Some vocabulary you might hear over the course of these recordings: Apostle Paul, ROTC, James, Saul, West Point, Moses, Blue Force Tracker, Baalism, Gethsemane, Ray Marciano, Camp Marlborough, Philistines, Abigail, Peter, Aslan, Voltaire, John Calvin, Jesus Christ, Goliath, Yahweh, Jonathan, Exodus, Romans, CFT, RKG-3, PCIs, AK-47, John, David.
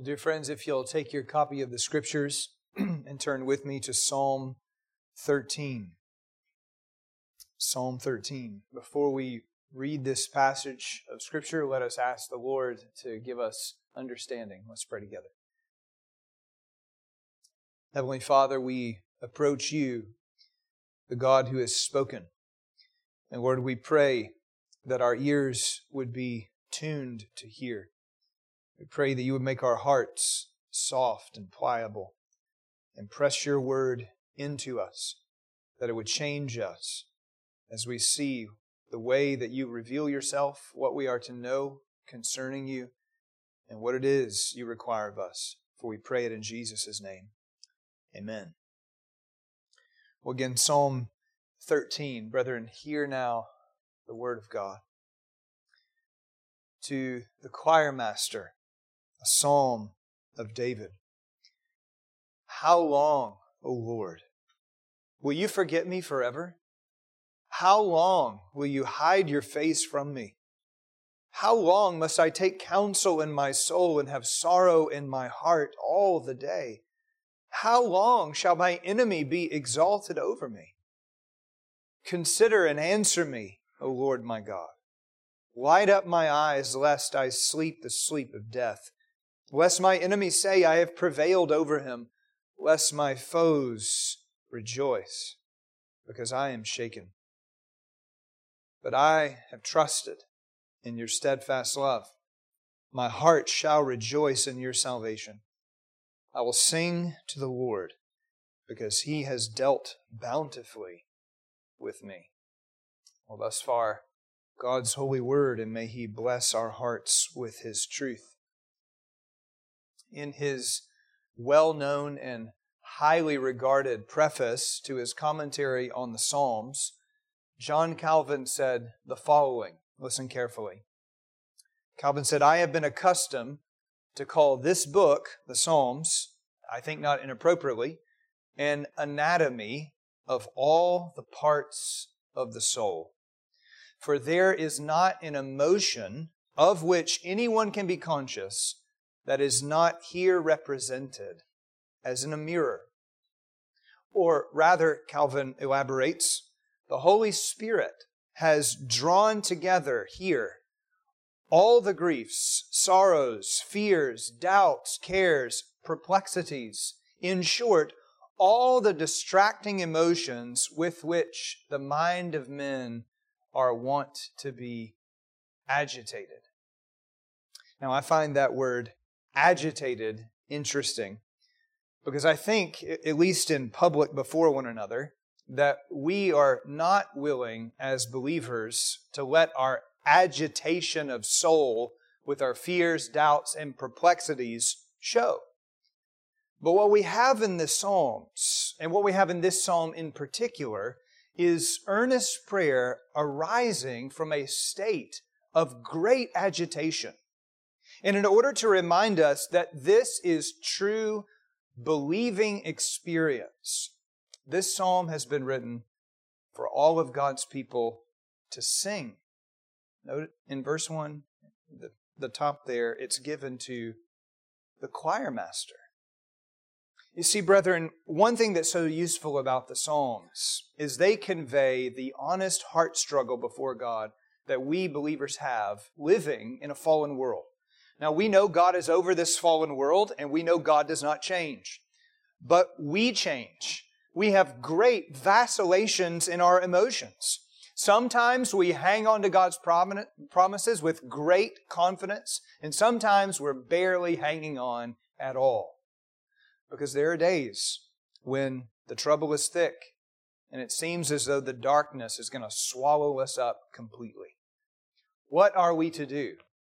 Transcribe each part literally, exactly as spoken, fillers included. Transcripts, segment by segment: Well, dear friends, if you'll take your copy of the Scriptures and turn with me to Psalm thirteen. Psalm thirteen. Before we read this passage of Scripture, let us ask the Lord to give us understanding. Let's pray together. Heavenly Father, we approach You, the God who has spoken. And Lord, we pray that our ears would be tuned to hear. We pray that You would make our hearts soft and pliable and press Your Word into us, that it would change us as we see the way that You reveal Yourself, what we are to know concerning You, and what it is You require of us. For we pray it in Jesus' name. Amen. Well, again, Psalm thirteen. Brethren, hear now the Word of God. To the choir master, a psalm of David. How long, O Lord, will You forget me forever? How long will You hide Your face from me? How long must I take counsel in my soul and have sorrow in my heart all the day? How long shall my enemy be exalted over me? Consider and answer me, O Lord my God. Light up my eyes, lest I sleep the sleep of death. Lest my enemies say, I have prevailed over him. Lest my foes rejoice, because I am shaken. But I have trusted in Your steadfast love. My heart shall rejoice in Your salvation. I will sing to the Lord, because He has dealt bountifully with me. Well, thus far, God's holy word, and may He bless our hearts with His truth. In his well-known and highly regarded preface to his commentary on the Psalms, John Calvin said the following. Listen carefully. Calvin said, I have been accustomed to call this book, the Psalms, I think not inappropriately, an anatomy of all the parts of the soul. For there is not an emotion of which anyone can be conscious that is not here represented as in a mirror. Or rather, Calvin elaborates, the Holy Spirit has drawn together here all the griefs, sorrows, fears, doubts, cares, perplexities, in short, all the distracting emotions with which the mind of men are wont to be agitated. Now, I find that word agitated interesting because I think, at least in public before one another, that we are not willing as believers to let our agitation of soul with our fears, doubts, and perplexities show. But what we have in the Psalms, and what we have in this Psalm in particular, is earnest prayer arising from a state of great agitation. And in order to remind us that this is true believing experience, this psalm has been written for all of God's people to sing. Note in verse one, the, the top there, it's given to the choir master. You see, brethren, one thing that's so useful about the Psalms is they convey the honest heart struggle before God that we believers have living in a fallen world. Now, we know God is over this fallen world, and we know God does not change. But we change. We have great vacillations in our emotions. Sometimes we hang on to God's promises with great confidence, and sometimes we're barely hanging on at all. Because there are days when the trouble is thick and it seems as though the darkness is going to swallow us up completely. What are we to do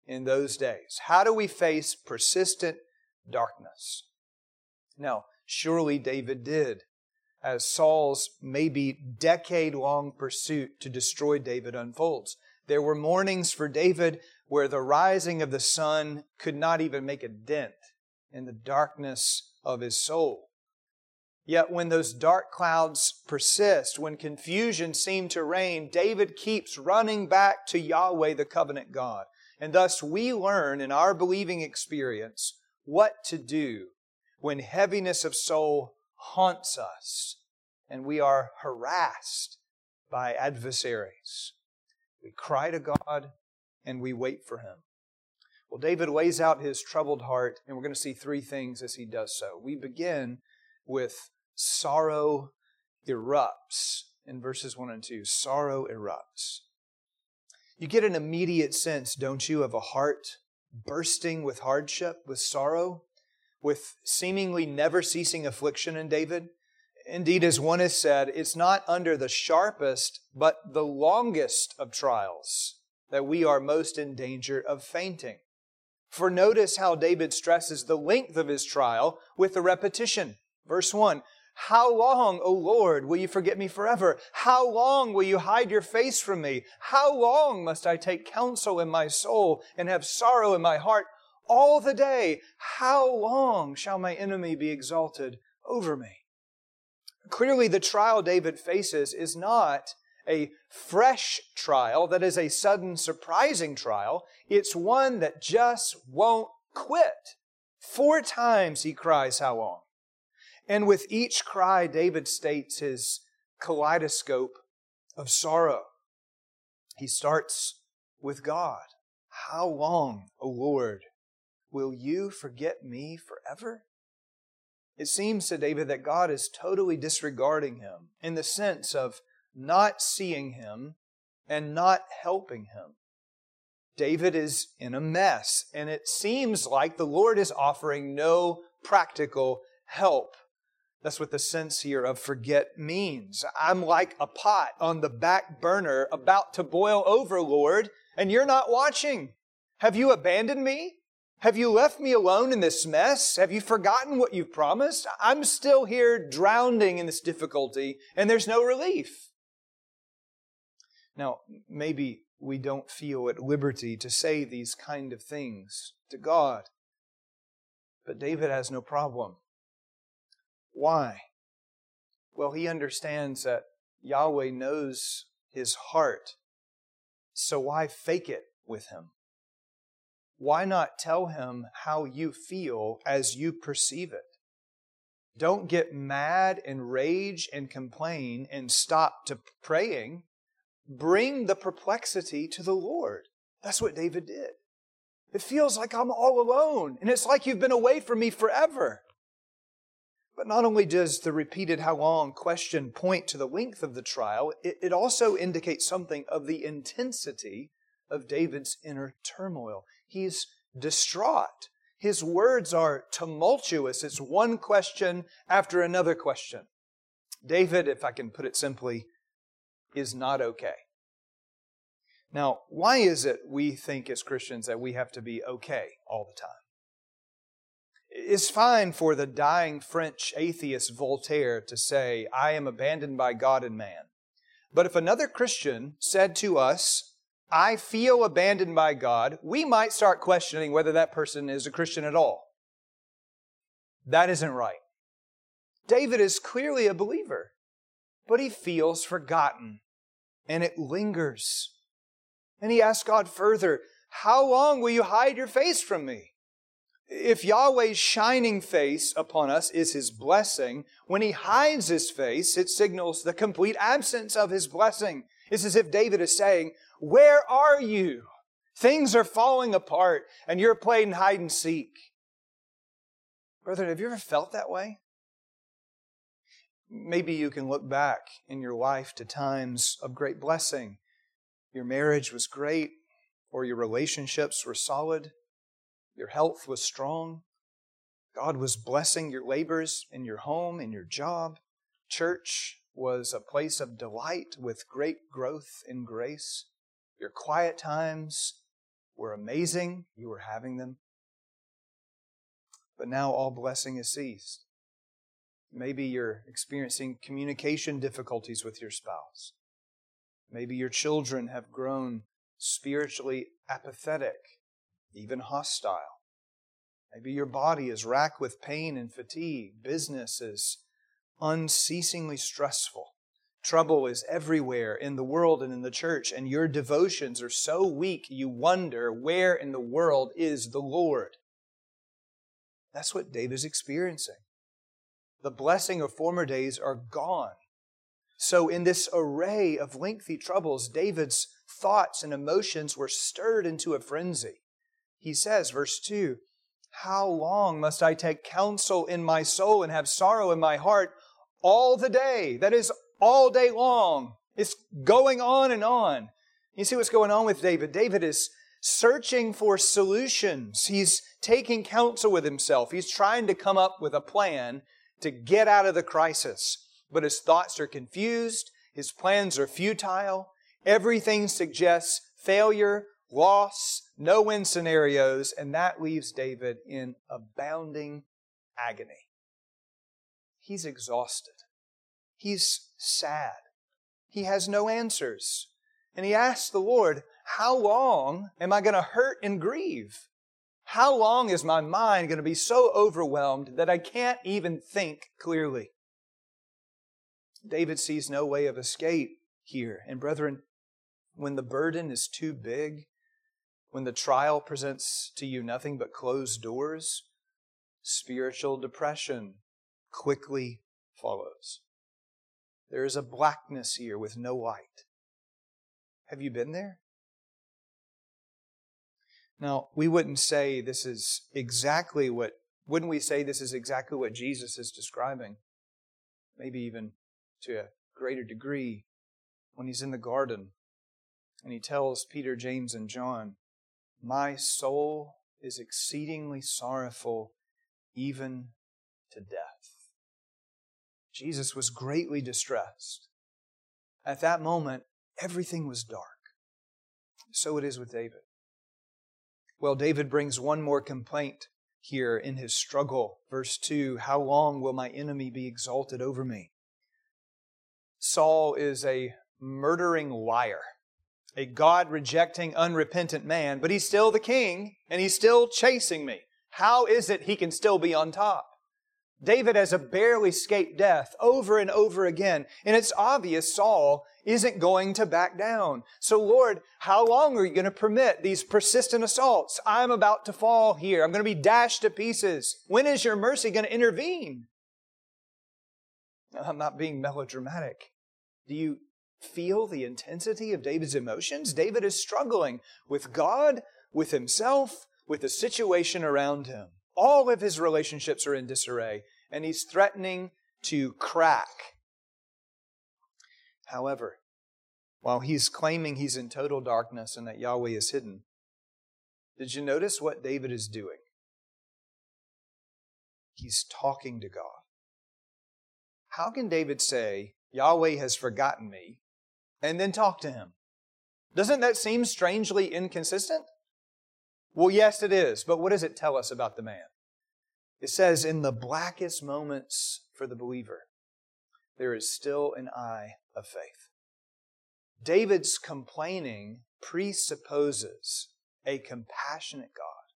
in those days? How do we face persistent darkness? Now, surely David did, as Saul's maybe decade-long pursuit to destroy David unfolds. There were mornings for David where the rising of the sun could not even make a dent in the darkness of his soul. Yet when those dark clouds persist, when confusion seems to reign, David keeps running back to Yahweh, the covenant God. And thus we learn in our believing experience what to do when heaviness of soul haunts us and we are harassed by adversaries. We cry to God and we wait for Him. Well, David weighs out his troubled heart, and we're going to see three things as he does so. We begin with sorrow erupts in verses one and two. Sorrow erupts. You get an immediate sense, don't you, of a heart bursting with hardship, with sorrow, with seemingly never-ceasing affliction in David. Indeed, as one has said, it's not under the sharpest but the longest of trials that we are most in danger of fainting. For notice how David stresses the length of his trial with the repetition. Verse one, "How long, O Lord, will you forget me forever? How long will you hide your face from me? How long must I take counsel in my soul and have sorrow in my heart all the day? How long shall my enemy be exalted over me?" Clearly, the trial David faces is not a fresh trial, that is a sudden, surprising trial. It's one that just won't quit. Four times he cries, "How long?" And with each cry, David states his kaleidoscope of sorrow. He starts with God. "How long, O Lord, will you forget me forever?" It seems to David that God is totally disregarding him in the sense of not seeing him and not helping him. David is in a mess, and it seems like the Lord is offering no practical help. That's what the sense here of forget means. I'm like a pot on the back burner about to boil over, Lord, and you're not watching. Have you abandoned me? Have you left me alone in this mess? Have you forgotten what you've promised? I'm still here drowning in this difficulty, and there's no relief. Now, maybe we don't feel at liberty to say these kind of things to God, but David has no problem. Why? Well, he understands that Yahweh knows his heart, so why fake it with him? Why not tell him how you feel as you perceive it? Don't get mad and rage and complain and stop to praying. Bring the perplexity to the Lord. That's what David did. It feels like I'm all alone, and it's like you've been away from me forever. But not only does the repeated "how long" question point to the length of the trial, it, it also indicates something of the intensity of David's inner turmoil. He's distraught. His words are tumultuous. It's one question after another question. David, if I can put it simply, is not okay. Now, why is it we think as Christians that we have to be okay all the time? It's fine for the dying French atheist Voltaire to say, "I am abandoned by God and man." But if another Christian said to us, "I feel abandoned by God," we might start questioning whether that person is a Christian at all. That isn't right. David is clearly a believer, but he feels forgotten, and it lingers. And he asks God further, "How long will you hide your face from me?" If Yahweh's shining face upon us is His blessing, when He hides His face, it signals the complete absence of His blessing. It's as if David is saying, "Where are you? Things are falling apart, and you're playing hide and seek." Brethren, have you ever felt that way? Maybe you can look back in your life to times of great blessing. Your marriage was great, or your relationships were solid. Your health was strong. God was blessing your labors in your home, in your job. Church was a place of delight with great growth in grace. Your quiet times were amazing. You were having them. But now all blessing has ceased. Maybe you're experiencing communication difficulties with your spouse. Maybe your children have grown spiritually apathetic, even hostile. Maybe your body is racked with pain and fatigue. Business is unceasingly stressful. Trouble is everywhere in the world and in the church, and your devotions are so weak you wonder where in the world is the Lord. That's what David's experiencing. The blessing of former days are gone. So in this array of lengthy troubles, David's thoughts and emotions were stirred into a frenzy. He says, verse two, "How long must I take counsel in my soul and have sorrow in my heart all the day?" That is, all day long. It's going on and on. You see what's going on with David. David is searching for solutions. He's taking counsel with himself. He's trying to come up with a plan to get out of the crisis. But his thoughts are confused. His plans are futile. Everything suggests failure, loss, no-win scenarios, and that leaves David in abounding agony. He's exhausted. He's sad. He has no answers. And he asks the Lord, how long am I going to hurt and grieve? How long is my mind going to be so overwhelmed that I can't even think clearly? David sees no way of escape here. And brethren, when the burden is too big, when the trial presents to you nothing but closed doors, spiritual depression quickly follows. There is a blackness here with no light. Have you been there? Now, we wouldn't say this is exactly what, wouldn't we say this is exactly what Jesus is describing? Maybe even to a greater degree when he's in the garden and he tells Peter, James, and John, "My soul is exceedingly sorrowful, even to death." Jesus was greatly distressed. At that moment, everything was dark. So it is with David. Well, David brings one more complaint here in his struggle. Verse two, "How long will my enemy be exalted over me?" Saul is a murdering liar, a God-rejecting, unrepentant man, but he's still the king, and he's still chasing me. How is it he can still be on top? David has a barely escaped death over and over again, and it's obvious Saul isn't going to back down. So, Lord, how long are you going to permit these persistent assaults? I'm about to fall here. I'm going to be dashed to pieces. When is your mercy going to intervene? I'm not being melodramatic. Do you feel the intensity of David's emotions? David is struggling with God, with himself, with the situation around him. All of his relationships are in disarray, and he's threatening to crack. However, while he's claiming he's in total darkness and that Yahweh is hidden, did you notice what David is doing? He's talking to God. How can David say, "Yahweh has forgotten me," and then talk to him? Doesn't that seem strangely inconsistent? Well, yes, it is. But what does it tell us about the man? It says, in the blackest moments for the believer, there is still an eye of faith. David's complaining presupposes a compassionate God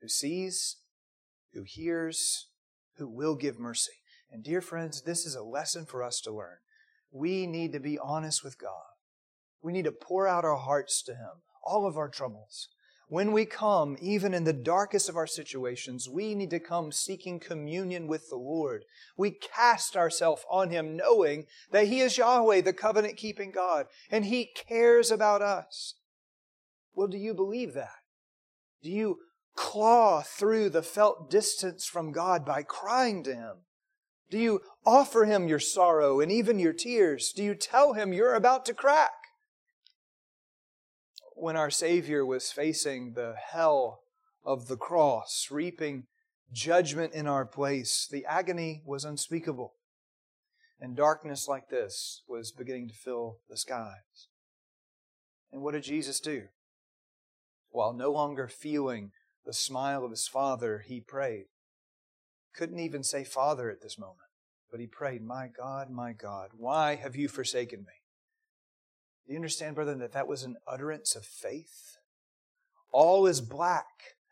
who sees, who hears, who will give mercy. And dear friends, this is a lesson for us to learn. We need to be honest with God. We need to pour out our hearts to Him, all of our troubles. When we come, even in the darkest of our situations, we need to come seeking communion with the Lord. We cast ourselves on Him knowing that He is Yahweh, the covenant-keeping God, and He cares about us. Well, do you believe that? Do you claw through the felt distance from God by crying to Him? Do you offer Him your sorrow and even your tears? Do you tell Him you're about to crack? When our Savior was facing the hell of the cross, reaping judgment in our place, the agony was unspeakable. And darkness like this was beginning to fill the skies. And what did Jesus do? While no longer feeling the smile of His Father, He prayed. Couldn't even say Father at this moment, but He prayed, "My God, my God, why have you forsaken me?" Do you understand, brethren, that that was an utterance of faith? All is black.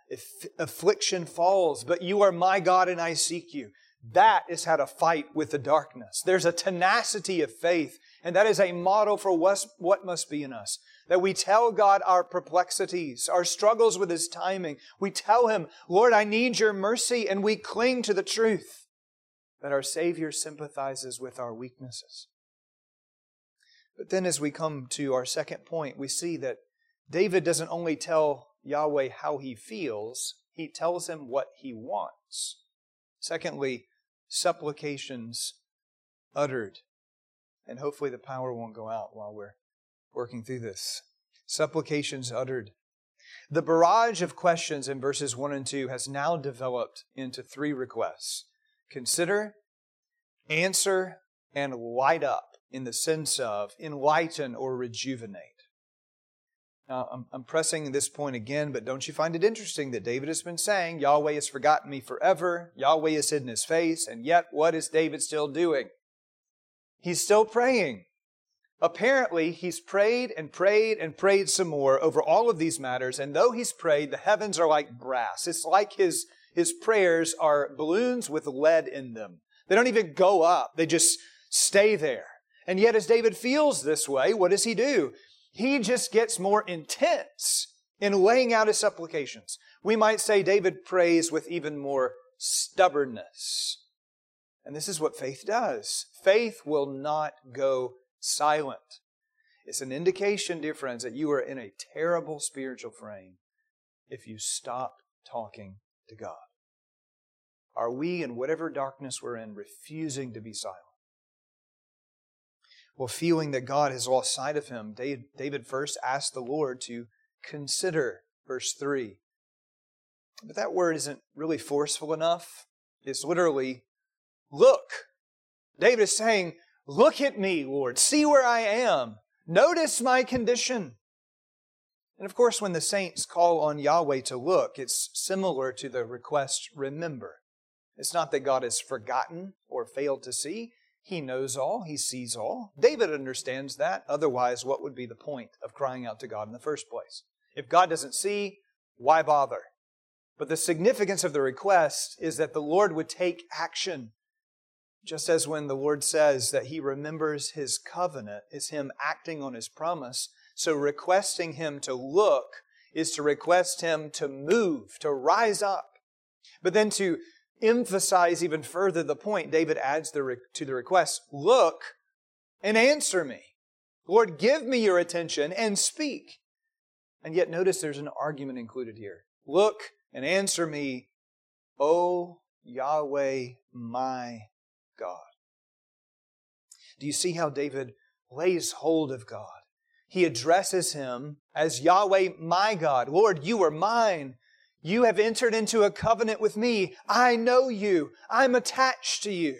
If affliction falls, but you are my God and I seek you. That is how to fight with the darkness. There's a tenacity of faith And that is a model for what must be in us. That we tell God our perplexities, our struggles with His timing. We tell Him, Lord, I need Your mercy, and we cling to the truth that our Savior sympathizes with our weaknesses. But then as we come to our second point, we see that David doesn't only tell Yahweh how he feels, he tells him what he wants. Secondly, supplications uttered. And hopefully the power won't go out while we're working through this. Supplications uttered. The barrage of questions in verses one and two has now developed into three requests. Consider, answer, and light up. In the sense of enlighten or rejuvenate. Now, I'm, I'm pressing this point again, but don't you find it interesting that David has been saying, Yahweh has forgotten me forever, Yahweh has hidden His face, and yet what is David still doing? He's still praying. Apparently, he's prayed and prayed and prayed some more over all of these matters, and though he's prayed, the heavens are like brass. It's like his, his prayers are balloons with lead in them. They don't even go up. They just stay there. And yet, as David feels this way, what does he do? He just gets more intense in laying out his supplications. We might say David prays with even more stubbornness. And this is what faith does. Faith will not go silent. It's an indication, dear friends, that you are in a terrible spiritual frame if you stop talking to God. Are we, in whatever darkness we're in, refusing to be silent? Well, feeling that God has lost sight of him, David first asked the Lord to consider, verse three. But that word isn't really forceful enough. It's literally, look. David is saying, look at me, Lord. See where I am. Notice my condition. And of course, when the saints call on Yahweh to look, it's similar to the request, remember. It's not that God has forgotten or failed to see. He knows all. He sees all. David understands that. Otherwise, what would be the point of crying out to God in the first place? If God doesn't see, why bother? But the significance of the request is that the Lord would take action. Just as when the Lord says that He remembers His covenant, is Him acting on His promise. So requesting Him to look is to request Him to move, to rise up. But then to emphasize even further the point, David adds the re- to the request, look and answer me. Lord, give me your attention and speak. And yet notice there's an argument included here. Look and answer me, O Yahweh, my God. Do you see how David lays hold of God? He addresses Him as Yahweh, my God. Lord, you are mine. You have entered into a covenant with me. I know you. I'm attached to you.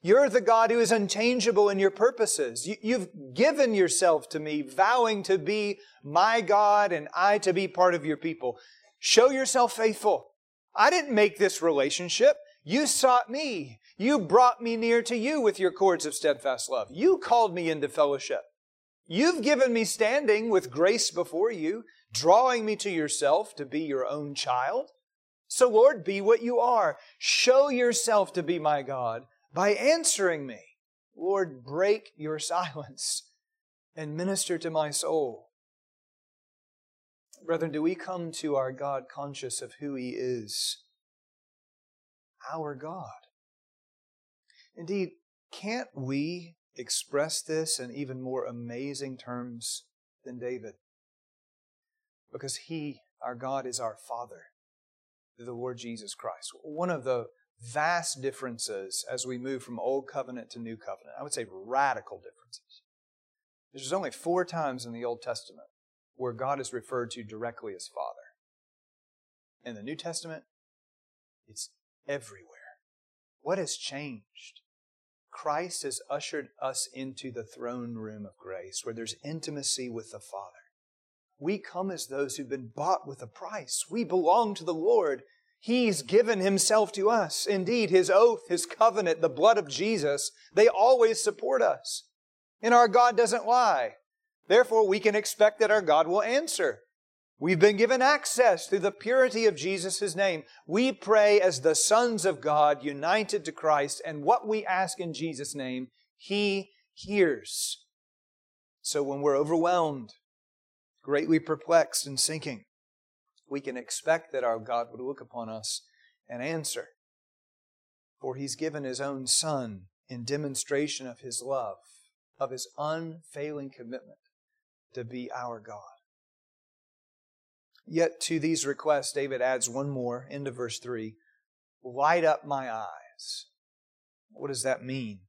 You're the God who is unchangeable in your purposes. You, you've given yourself to me, vowing to be my God and I to be part of your people. Show yourself faithful. I didn't make this relationship. You sought me. You brought me near to you with your cords of steadfast love. You called me into fellowship. You've given me standing with grace before you, drawing me to yourself to be your own child. So, Lord, be what you are. Show yourself to be my God by answering me. Lord, break your silence and minister to my soul. Brethren, do we come to our God conscious of who He is? Our God. Indeed, can't we express this in even more amazing terms than David? Because He, our God, is our Father, the Lord Jesus Christ. One of the vast differences as we move from Old Covenant to New Covenant, I would say radical differences. There's only four times in the Old Testament where God is referred to directly as Father. In the New Testament, it's everywhere. What has changed? Christ has ushered us into the throne room of grace where there's intimacy with the Father. We come as those who've been bought with a price. We belong to the Lord. He's given Himself to us. Indeed, His oath, His covenant, the blood of Jesus, they always support us. And our God doesn't lie. Therefore, we can expect that our God will answer. We've been given access through the purity of Jesus' name. We pray as the sons of God, united to Christ, and what we ask in Jesus' name, He hears. So when we're overwhelmed, greatly perplexed and sinking, we can expect that our God would look upon us and answer. For He's given His own Son in demonstration of His love, of His unfailing commitment to be our God. Yet to these requests, David adds one more, into verse three, light up my eyes. What does that mean?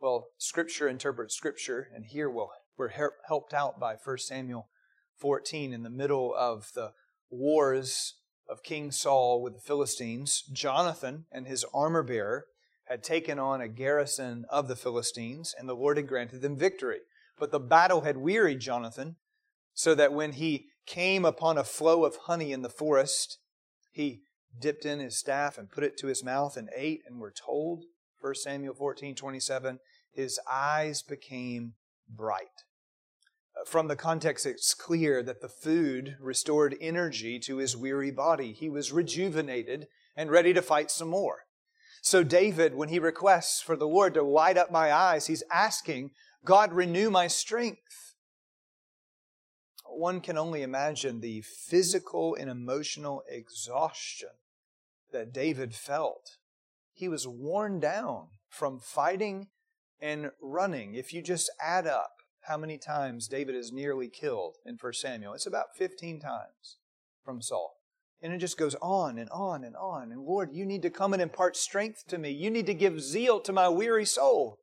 Well, Scripture interprets Scripture, and here we'll, we're helped out by First Samuel fourteen in the middle of the wars of King Saul with the Philistines. Jonathan and his armor-bearer had taken on a garrison of the Philistines, and the Lord had granted them victory. But the battle had wearied Jonathan, so that when he came upon a flow of honey in the forest, he dipped in his staff and put it to his mouth and ate, and we're told, First Samuel fourteen twenty-seven, his eyes became bright. From the context, it's clear that the food restored energy to his weary body. He was rejuvenated and ready to fight some more. So David, when he requests for the Lord to light up my eyes, he's asking, God, renew my strength. One can only imagine the physical and emotional exhaustion that David felt. He was worn down from fighting and running. If you just add up how many times David is nearly killed in First Samuel, it's about fifteen times from Saul. And it just goes on and on and on. And Lord, you need to come and impart strength to me. You need to give zeal to my weary soul.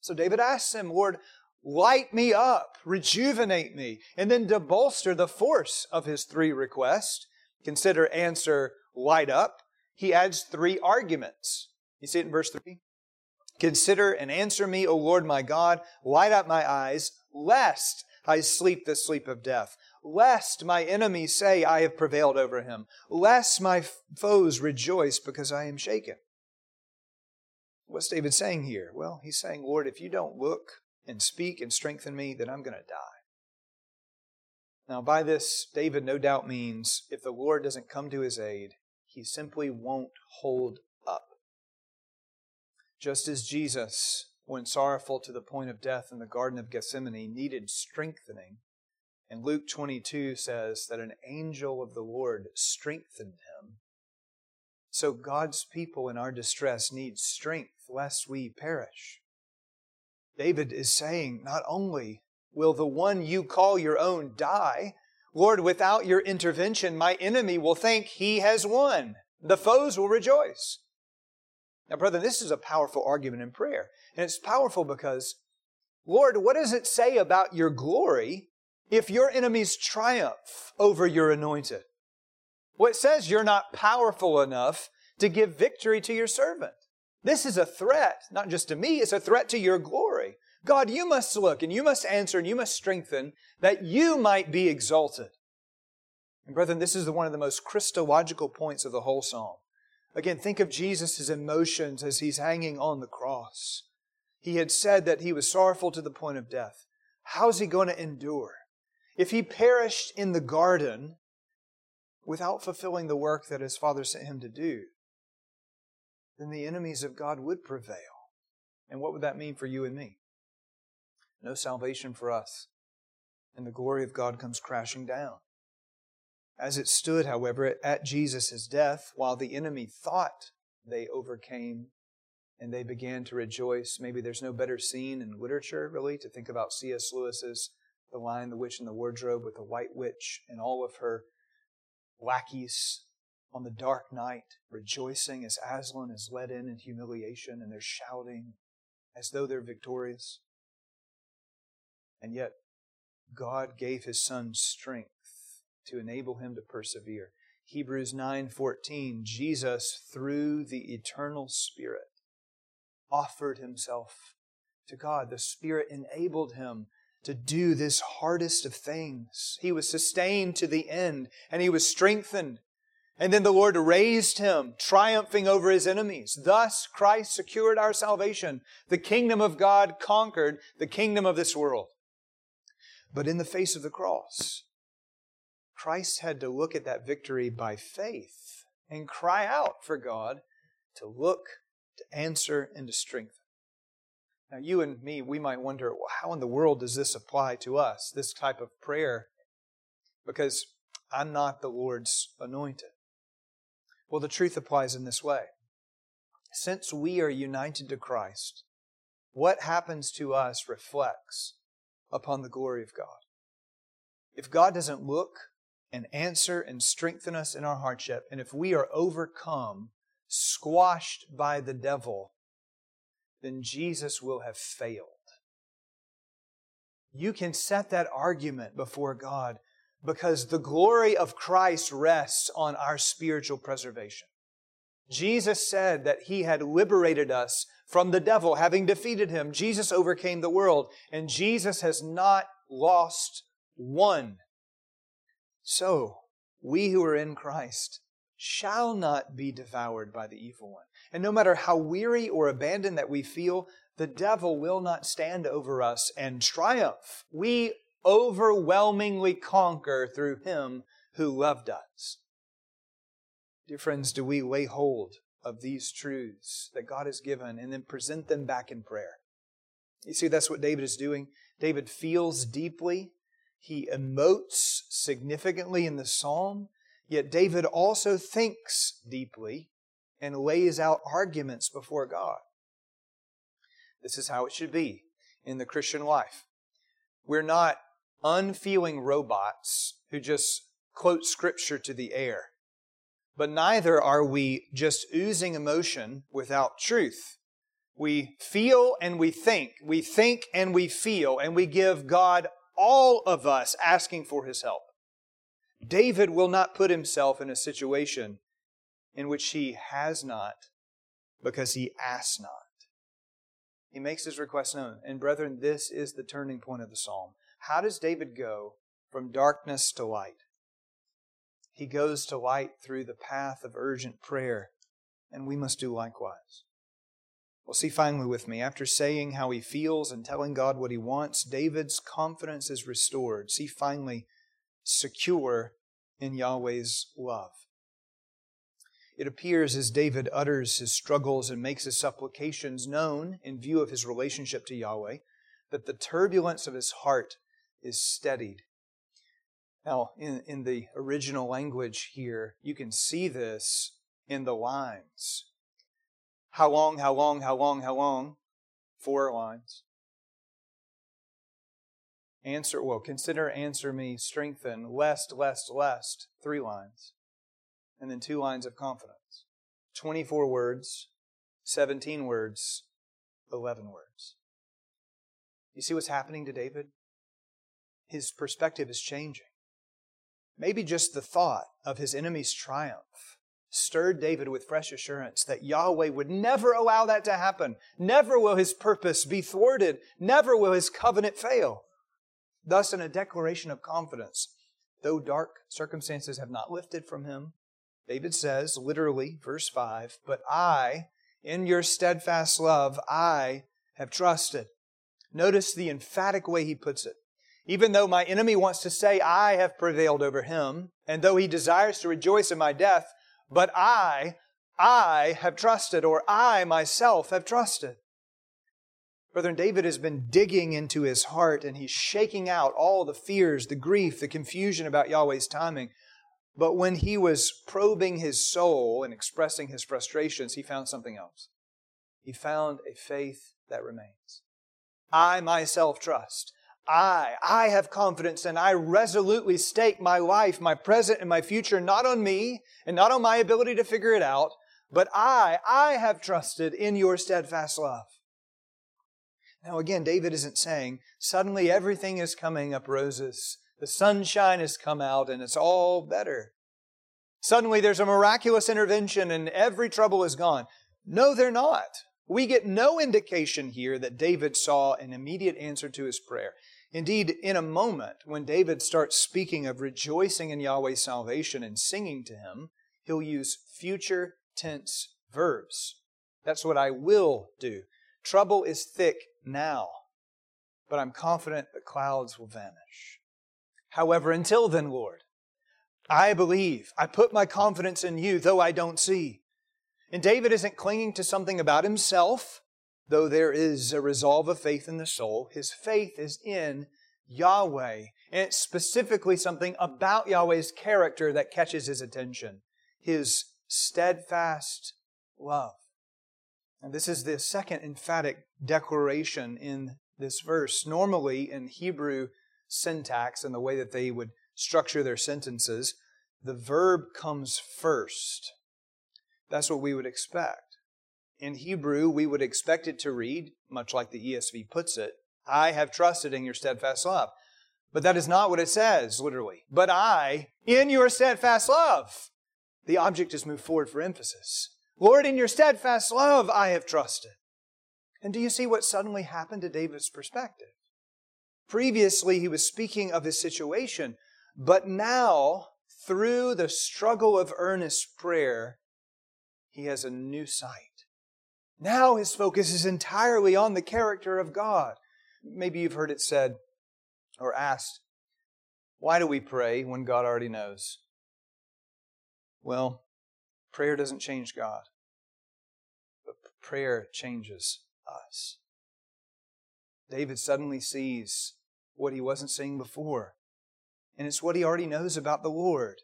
So David asks him, Lord, light me up, rejuvenate me. And then to bolster the force of his three requests, consider answer light up, he adds three arguments. You see it in verse three? Consider and answer me, O Lord my God, light up my eyes, lest I sleep the sleep of death, lest my enemies say I have prevailed over him, lest my foes rejoice because I am shaken. What's David saying here? Well, he's saying, Lord, if you don't look and speak and strengthen me, then I'm going to die. Now, by this, David no doubt means if the Lord doesn't come to his aid, he simply won't hold up. Just as Jesus, when sorrowful to the point of death in the Garden of Gethsemane, needed strengthening, and Luke twenty-two says that an angel of the Lord strengthened him. So God's people in our distress need strength lest we perish. David is saying, not only will the one you call your own die, Lord, without your intervention, my enemy will think he has won. The foes will rejoice. Now, brethren, this is a powerful argument in prayer. And it's powerful because, Lord, what does it say about your glory if your enemies triumph over your anointed? Well, it says you're not powerful enough to give victory to your servant. This is a threat, not just to me, it's a threat to your glory. God, you must look and you must answer and you must strengthen that you might be exalted. And brethren, this is one of the most Christological points of the whole psalm. Again, think of Jesus' emotions as He's hanging on the cross. He had said that He was sorrowful to the point of death. How's He going to endure? If He perished in the garden without fulfilling the work that His Father sent Him to do, then the enemies of God would prevail. And what would that mean for you and me? No salvation for us. And the glory of God comes crashing down. As it stood, however, at Jesus' death, while the enemy thought they overcame and they began to rejoice, maybe there's no better scene in literature, really, to think about C S Lewis's The Lion, the Witch and the Wardrobe with the White Witch and all of her lackeys on the dark night, rejoicing as Aslan is led in in humiliation and they're shouting as though they're victorious. And yet, God gave His Son strength to enable him to persevere. Hebrews nine fourteen, Jesus, through the eternal Spirit, offered himself to God. The Spirit enabled him to do this hardest of things. He was sustained to the end, and he was strengthened. And then the Lord raised him, triumphing over his enemies. Thus, Christ secured our salvation. The kingdom of God conquered the kingdom of this world. But in the face of the cross, Christ had to look at that victory by faith and cry out for God to look, to answer, and to strengthen. Now, you and me, we might wonder, well, how in the world does this apply to us, this type of prayer? Because I'm not the Lord's anointed. Well, the truth applies in this way. Since we are united to Christ, what happens to us reflects upon the glory of God. If God doesn't look and answer and strengthen us in our hardship, and if we are overcome, squashed by the devil, then Jesus will have failed. You can set that argument before God because the glory of Christ rests on our spiritual preservation. Jesus said that He had liberated us from the devil, having defeated him. Jesus overcame the world, and Jesus has not lost one. So, we who are in Christ shall not be devoured by the evil one. And no matter how weary or abandoned that we feel, the devil will not stand over us and triumph. We overwhelmingly conquer through Him who loved us. Dear friends, do we lay hold of these truths that God has given and then present them back in prayer? You see, that's what David is doing. David feels deeply. He emotes significantly in the psalm. Yet David also thinks deeply and lays out arguments before God. This is how it should be in the Christian life. We're not unfeeling robots who just quote Scripture to the air. But neither are we just oozing emotion without truth. We feel and we think. We think and we feel. And we give God all of us asking for His help. David will not put himself in a situation in which he has not because he asks not. He makes his request known. And brethren, this is the turning point of the psalm. How does David go from darkness to light? He goes to light through the path of urgent prayer, and we must do likewise. Well, see finally with me, after saying how he feels and telling God what he wants, David's confidence is restored. See finally, secure in Yahweh's love. It appears as David utters his struggles and makes his supplications known in view of his relationship to Yahweh, that the turbulence of his heart is steadied. Now, in, in the original language here, you can see this in the lines. How long, how long, how long, how long? Four lines. Answer, well, consider, answer me, strengthen, lest, lest, lest, three lines. And then two lines of confidence. twenty-four words, seventeen words, eleven words. You see what's happening to David? His perspective is changing. Maybe just the thought of his enemy's triumph stirred David with fresh assurance that Yahweh would never allow that to happen. Never will His purpose be thwarted. Never will His covenant fail. Thus, in a declaration of confidence, though dark circumstances have not lifted from him, David says, literally, verse five, "But I, in your steadfast love, I have trusted." Notice the emphatic way he puts it. Even though my enemy wants to say, I have prevailed over him, and though he desires to rejoice in my death, but I, I have trusted, or I myself have trusted. Brethren, David has been digging into his heart and he's shaking out all the fears, the grief, the confusion about Yahweh's timing. But when he was probing his soul and expressing his frustrations, he found something else. He found a faith that remains. I myself trust. I, I have confidence and I resolutely stake my life, my present and my future, not on me and not on my ability to figure it out, but I, I have trusted in your steadfast love. Now again, David isn't saying, suddenly everything is coming up roses. The sunshine has come out and it's all better. Suddenly there's a miraculous intervention and every trouble is gone. No, they're not. We get no indication here that David saw an immediate answer to his prayer. Indeed, in a moment, when David starts speaking of rejoicing in Yahweh's salvation and singing to Him, he'll use future tense verbs. That's what I will do. Trouble is thick now, but I'm confident the clouds will vanish. However, until then, Lord, I believe, I put my confidence in You, though I don't see. And David isn't clinging to something about himself. though there is a resolve of faith in the soul, his faith is in Yahweh. And it's specifically something about Yahweh's character that catches his attention. His steadfast love. And this is the second emphatic declaration in this verse. Normally, in Hebrew syntax and the way that they would structure their sentences, the verb comes first. That's what we would expect. In Hebrew, we would expect it to read, much like the E S V puts it, I have trusted in your steadfast love. But that is not what it says, literally. But I, in your steadfast love. The object is moved forward for emphasis. Lord, in your steadfast love, I have trusted. And do you see what suddenly happened to David's perspective? Previously, he was speaking of his situation, but now, through the struggle of earnest prayer, he has a new sight. Now his focus is entirely on the character of God. Maybe you've heard it said or asked, why do we pray when God already knows? Well, prayer doesn't change God, but prayer changes us. David suddenly sees what he wasn't seeing before, and it's what he already knows about the Lord.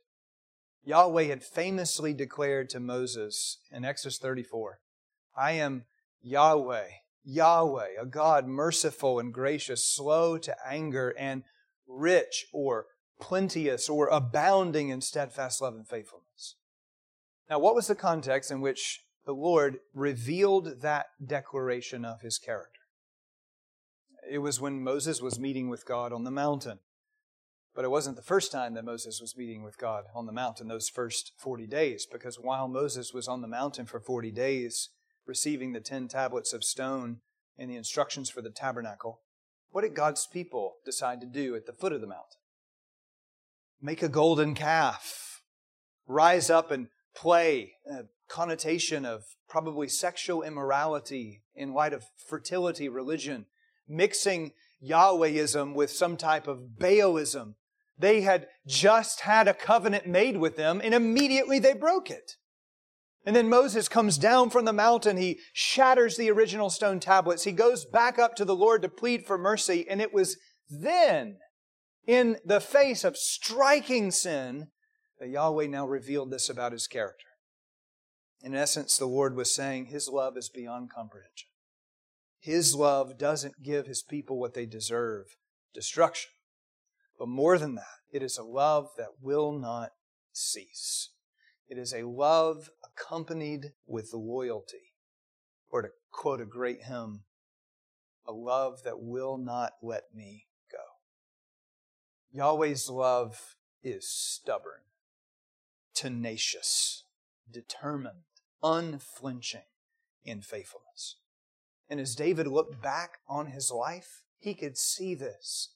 Yahweh had famously declared to Moses in Exodus thirty-four, I am Yahweh, Yahweh, a God merciful and gracious, slow to anger, and rich or plenteous or abounding in steadfast love and faithfulness. Now, what was the context in which the Lord revealed that declaration of His character? It was when Moses was meeting with God on the mountain. But it wasn't the first time that Moses was meeting with God on the mountain, those first forty days, because while Moses was on the mountain for forty days, receiving the ten tablets of stone and the instructions for the tabernacle, what did God's people decide to do at the foot of the mountain? Make a golden calf, rise up and play, a connotation of probably sexual immorality in light of fertility religion, mixing Yahwehism with some type of Baalism. They had just had a covenant made with them, and immediately they broke it. And then Moses comes down from the mountain. He shatters the original stone tablets. He goes back up to the Lord to plead for mercy. And it was then, in the face of striking sin, that Yahweh now revealed this about His character. In essence, the Lord was saying, His love is beyond comprehension. His love doesn't give His people what they deserve, destruction. But more than that, it is a love that will not cease. It is a love accompanied with loyalty. Or to quote a great hymn, a love that will not let me go. Yahweh's love is stubborn, tenacious, determined, unflinching in faithfulness. And as David looked back on his life, he could see this.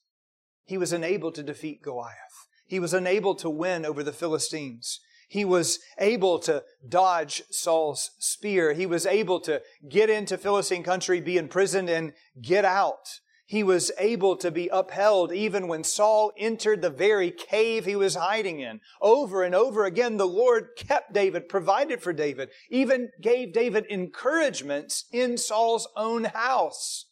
He was unable to defeat Goliath. He was unable to win over the Philistines. He was able to dodge Saul's spear. He was able to get into Philistine country, be imprisoned, and get out. He was able to be upheld even when Saul entered the very cave he was hiding in. Over and over again, the Lord kept David, provided for David, even gave David encouragements in Saul's own house,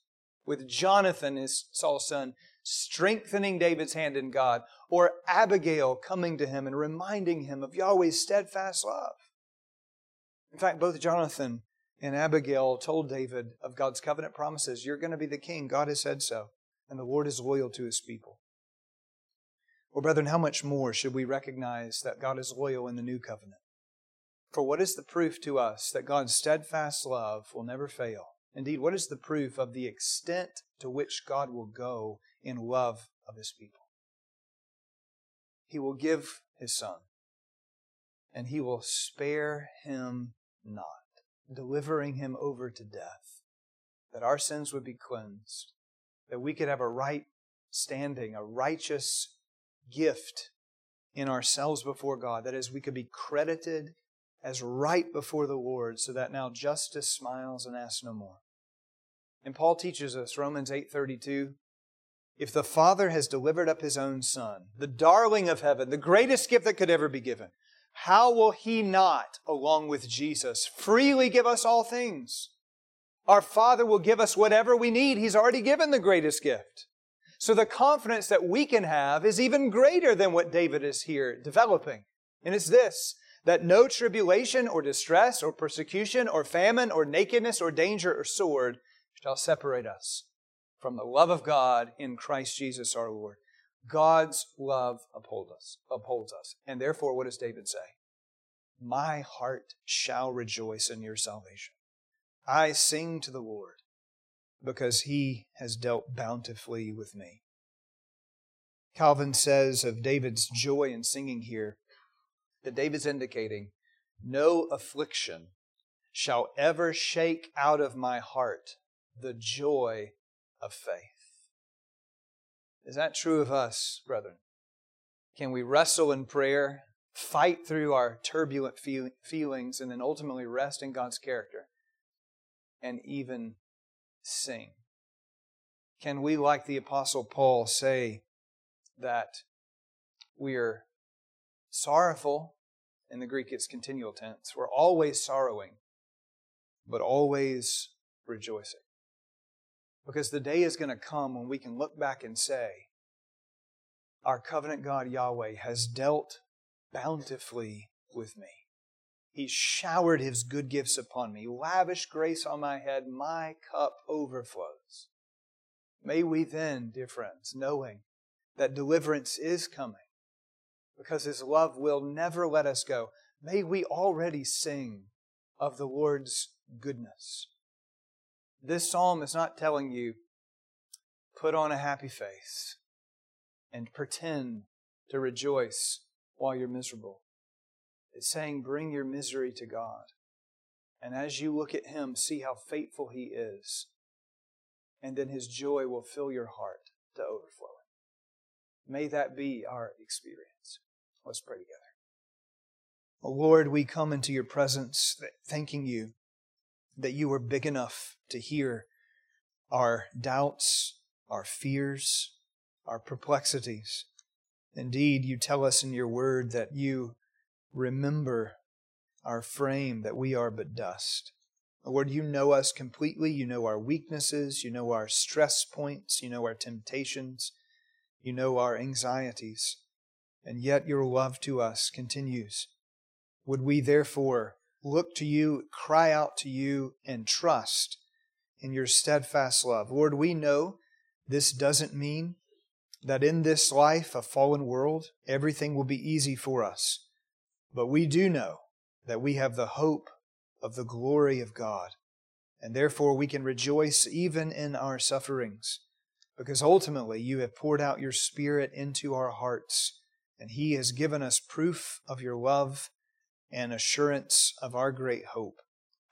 with Jonathan, his Saul's son, strengthening David's hand in God, or Abigail coming to him and reminding him of Yahweh's steadfast love. In fact, both Jonathan and Abigail told David of God's covenant promises, you're going to be the king, God has said so, and the Lord is loyal to His people. Well, brethren, how much more should we recognize that God is loyal in the new covenant? For what is the proof to us that God's steadfast love will never fail? Indeed, what is the proof of the extent to which God will go in love of His people? He will give His Son, and He will spare Him not, delivering Him over to death, that our sins would be cleansed, that we could have a right standing, a righteous gift in ourselves before God, that is, we could be credited as right before the Lord, so that now justice smiles and asks no more. And Paul teaches us, Romans eight thirty-two, if the Father has delivered up His own Son, the darling of heaven, the greatest gift that could ever be given, how will He not, along with Jesus, freely give us all things? Our Father will give us whatever we need. He's already given the greatest gift. So the confidence that we can have is even greater than what David is here developing. And it's this, that no tribulation or distress or persecution or famine or nakedness or danger or sword shall separate us from the love of God in Christ Jesus our Lord. God's love upholds us, upholds us. And therefore, what does David say? My heart shall rejoice in your salvation. I sing to the Lord because He has dealt bountifully with me. Calvin says of David's joy in singing here that David's indicating, no affliction shall ever shake out of my heart the joy of faith. Is that true of us, brethren? Can we wrestle in prayer, fight through our turbulent feel- feelings, and then ultimately rest in God's character and even sing? Can we, like the Apostle Paul, say that we are sorrowful? In the Greek, it's continual tense. We're always sorrowing, but always rejoicing. Because the day is going to come when we can look back and say, our covenant God Yahweh has dealt bountifully with me. He showered His good gifts upon me, lavish grace on my head, my cup overflows. May we then, dear friends, knowing that deliverance is coming, because His love will never let us go, may we already sing of the Lord's goodness. This psalm is not telling you, put on a happy face and pretend to rejoice while you're miserable. It's saying, bring your misery to God. And as you look at Him, see how faithful He is. And then His joy will fill your heart to overflowing. May that be our experience. Let's pray together. Oh Lord, we come into your presence thanking you that you are big enough to hear our doubts, our fears, our perplexities. Indeed, you tell us in your word that you remember our frame, that we are but dust. Lord, you know us completely. You know our weaknesses. You know our stress points. You know our temptations. You know our anxieties. And yet your love to us continues. Would we therefore look to you, cry out to you, and trust in your steadfast love? Lord, we know this doesn't mean that in this life, a fallen world, everything will be easy for us. But we do know that we have the hope of the glory of God, and therefore we can rejoice even in our sufferings, because ultimately you have poured out your Spirit into our hearts, and He has given us proof of your love and assurance of our great hope.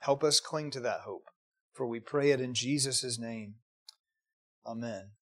Help us cling to that hope, for we pray it in Jesus' name. Amen.